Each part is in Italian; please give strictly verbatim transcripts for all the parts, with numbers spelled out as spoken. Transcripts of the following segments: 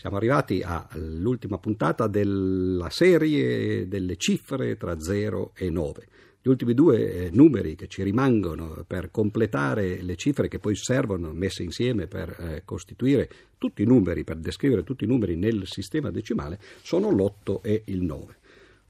Siamo arrivati all'ultima puntata della serie delle cifre tra zero e nove. Gli ultimi due numeri che ci rimangono per completare le cifre che poi servono messe insieme per eh, costituire tutti i numeri, per descrivere tutti i numeri nel sistema decimale, sono l'otto e il nove.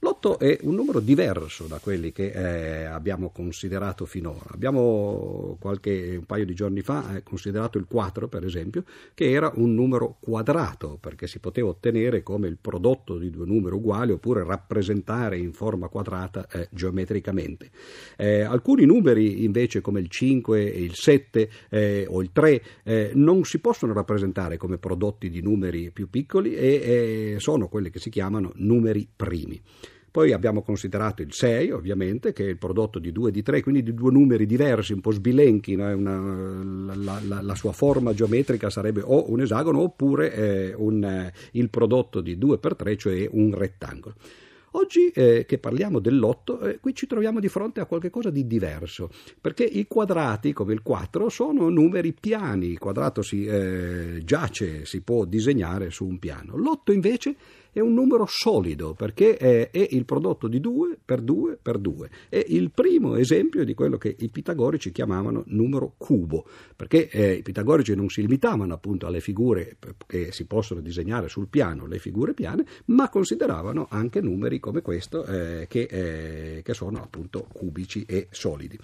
L'otto è un numero diverso da quelli che eh, abbiamo considerato finora. Abbiamo qualche, un paio di giorni fa eh, considerato il quattro, per esempio, che era un numero quadrato, perché si poteva ottenere come il prodotto di due numeri uguali oppure rappresentare in forma quadrata eh, geometricamente. Eh, alcuni numeri invece, come il cinque e il sette eh, o il tre, eh, non si possono rappresentare come prodotti di numeri più piccoli e eh, sono quelli che si chiamano numeri primi. Poi abbiamo considerato il sei, ovviamente, che è il prodotto di due e di tre, quindi di due numeri diversi, un po' sbilenchi, no? Una, la, la, la sua forma geometrica sarebbe o un esagono oppure eh, un, eh, il prodotto di due per tre, cioè un rettangolo. Oggi eh, che parliamo dell'otto, eh, qui ci troviamo di fronte a qualcosa di diverso, perché i quadrati, come il quattro, sono numeri piani. Il quadrato si eh, giace, si può disegnare su un piano. L'otto invece è un numero solido, perché è, è il prodotto di due per due per due. È il primo esempio di quello che i pitagorici chiamavano numero cubo, perché eh, i pitagorici non si limitavano appunto alle figure che si possono disegnare sul piano, le figure piane, ma consideravano anche numeri come questo eh, che, eh, che sono appunto cubici e solidi.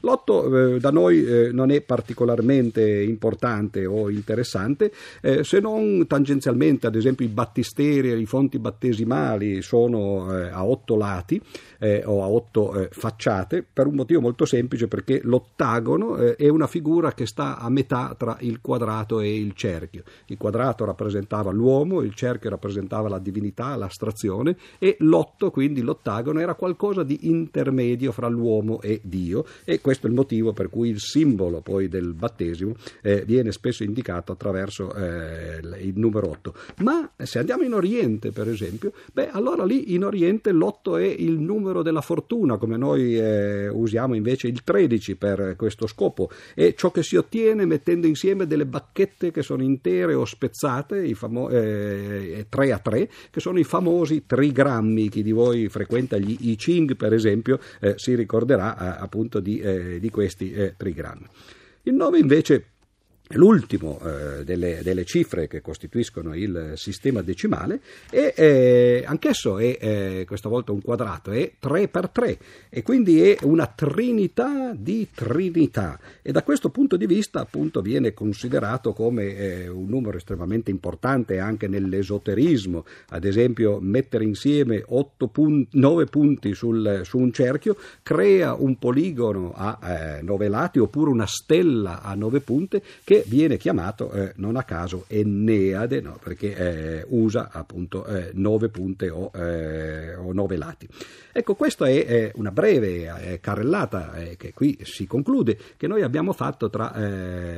L'otto eh, da noi eh, non è particolarmente importante o interessante, eh, se non tangenzialmente. Ad esempio, i battisteri e i fonti battesimali sono eh, a otto lati eh, o a otto eh, facciate, per un motivo molto semplice, perché l'ottagono eh, è una figura che sta a metà tra il quadrato e il cerchio. Il quadrato rappresentava l'uomo, il cerchio rappresentava la divinità, l'astrazione, e l'otto, quindi l'ottagono, era qualcosa di intermedio fra l'uomo e Dio, e questo è il motivo per cui il simbolo poi del battesimo eh, viene spesso indicato attraverso eh, il numero otto. Ma se andiamo in Oriente, per esempio, beh, allora lì in Oriente l'otto è il numero della fortuna, come noi eh, usiamo invece il tredici per questo scopo. È ciò che si ottiene mettendo insieme delle bacchette che sono intere o spezzate, i famo- eh, tre a tre, che sono i famosi trigrammi. Chi di voi frequenta gli I Ching, per esempio, eh, si ricorderà eh, appunto di, eh, di questi eh, trigrammi. Il nove invece, l'ultimo eh, delle, delle cifre che costituiscono il sistema decimale, e eh, anch'esso è eh, questa volta un quadrato, è tre per tre, e quindi è una trinità di trinità, e da questo punto di vista appunto viene considerato come eh, un numero estremamente importante anche nell'esoterismo. Ad esempio, mettere insieme otto punti, nove punti sul, su un cerchio crea un poligono a eh, nove lati oppure una stella a nove punte, che viene chiamato eh, non a caso Enneade, no? Perché eh, usa appunto eh, nove punte o, eh, o nove lati. Ecco, questa è eh, una breve eh, carrellata eh, che qui si conclude, che noi abbiamo fatto tra,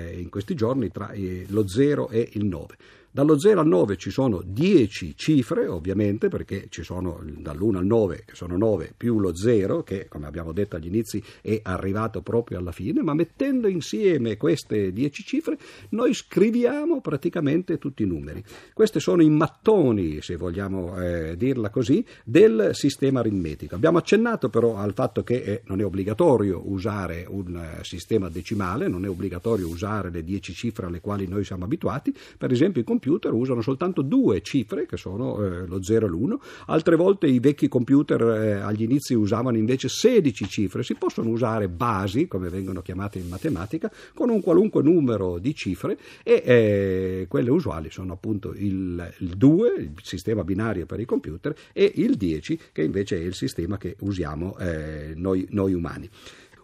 eh, in questi giorni tra eh, lo zero e il nove. Dallo zero al nove ci sono dieci cifre, ovviamente, perché ci sono dall'uno al nove, che sono nove, più lo zero, che come abbiamo detto agli inizi è arrivato proprio alla fine, ma mettendo insieme queste dieci cifre noi scriviamo praticamente tutti i numeri. Questi sono i mattoni, se vogliamo eh, dirla così, del sistema aritmetico. Abbiamo accennato però al fatto che eh, non è obbligatorio usare un eh, sistema decimale, non è obbligatorio usare le dieci cifre alle quali noi siamo abituati. Per esempio, i computer usano soltanto due cifre, che sono eh, lo zero e l'uno. Altre volte i vecchi computer eh, agli inizi usavano invece sedici cifre. Si possono usare basi, come vengono chiamate in matematica, con un qualunque numero di cifre, e eh, quelle usuali sono appunto il, il due, il sistema binario per i computer, e il dieci, che invece è il sistema che usiamo eh, noi, noi umani.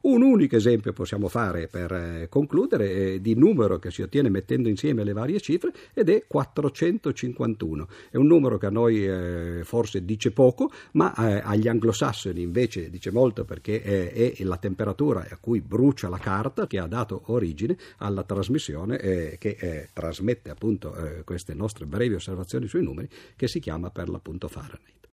Un unico esempio possiamo fare per concludere di numero che si ottiene mettendo insieme le varie cifre, ed è quattrocentocinquantuno. È un numero che a noi eh, forse dice poco, ma eh, agli anglosassoni invece dice molto, perché eh, è la temperatura a cui brucia la carta che ha dato origine alla trasmissione eh, che eh, trasmette appunto eh, queste nostre brevi osservazioni sui numeri, che si chiama per l'appunto Fahrenheit.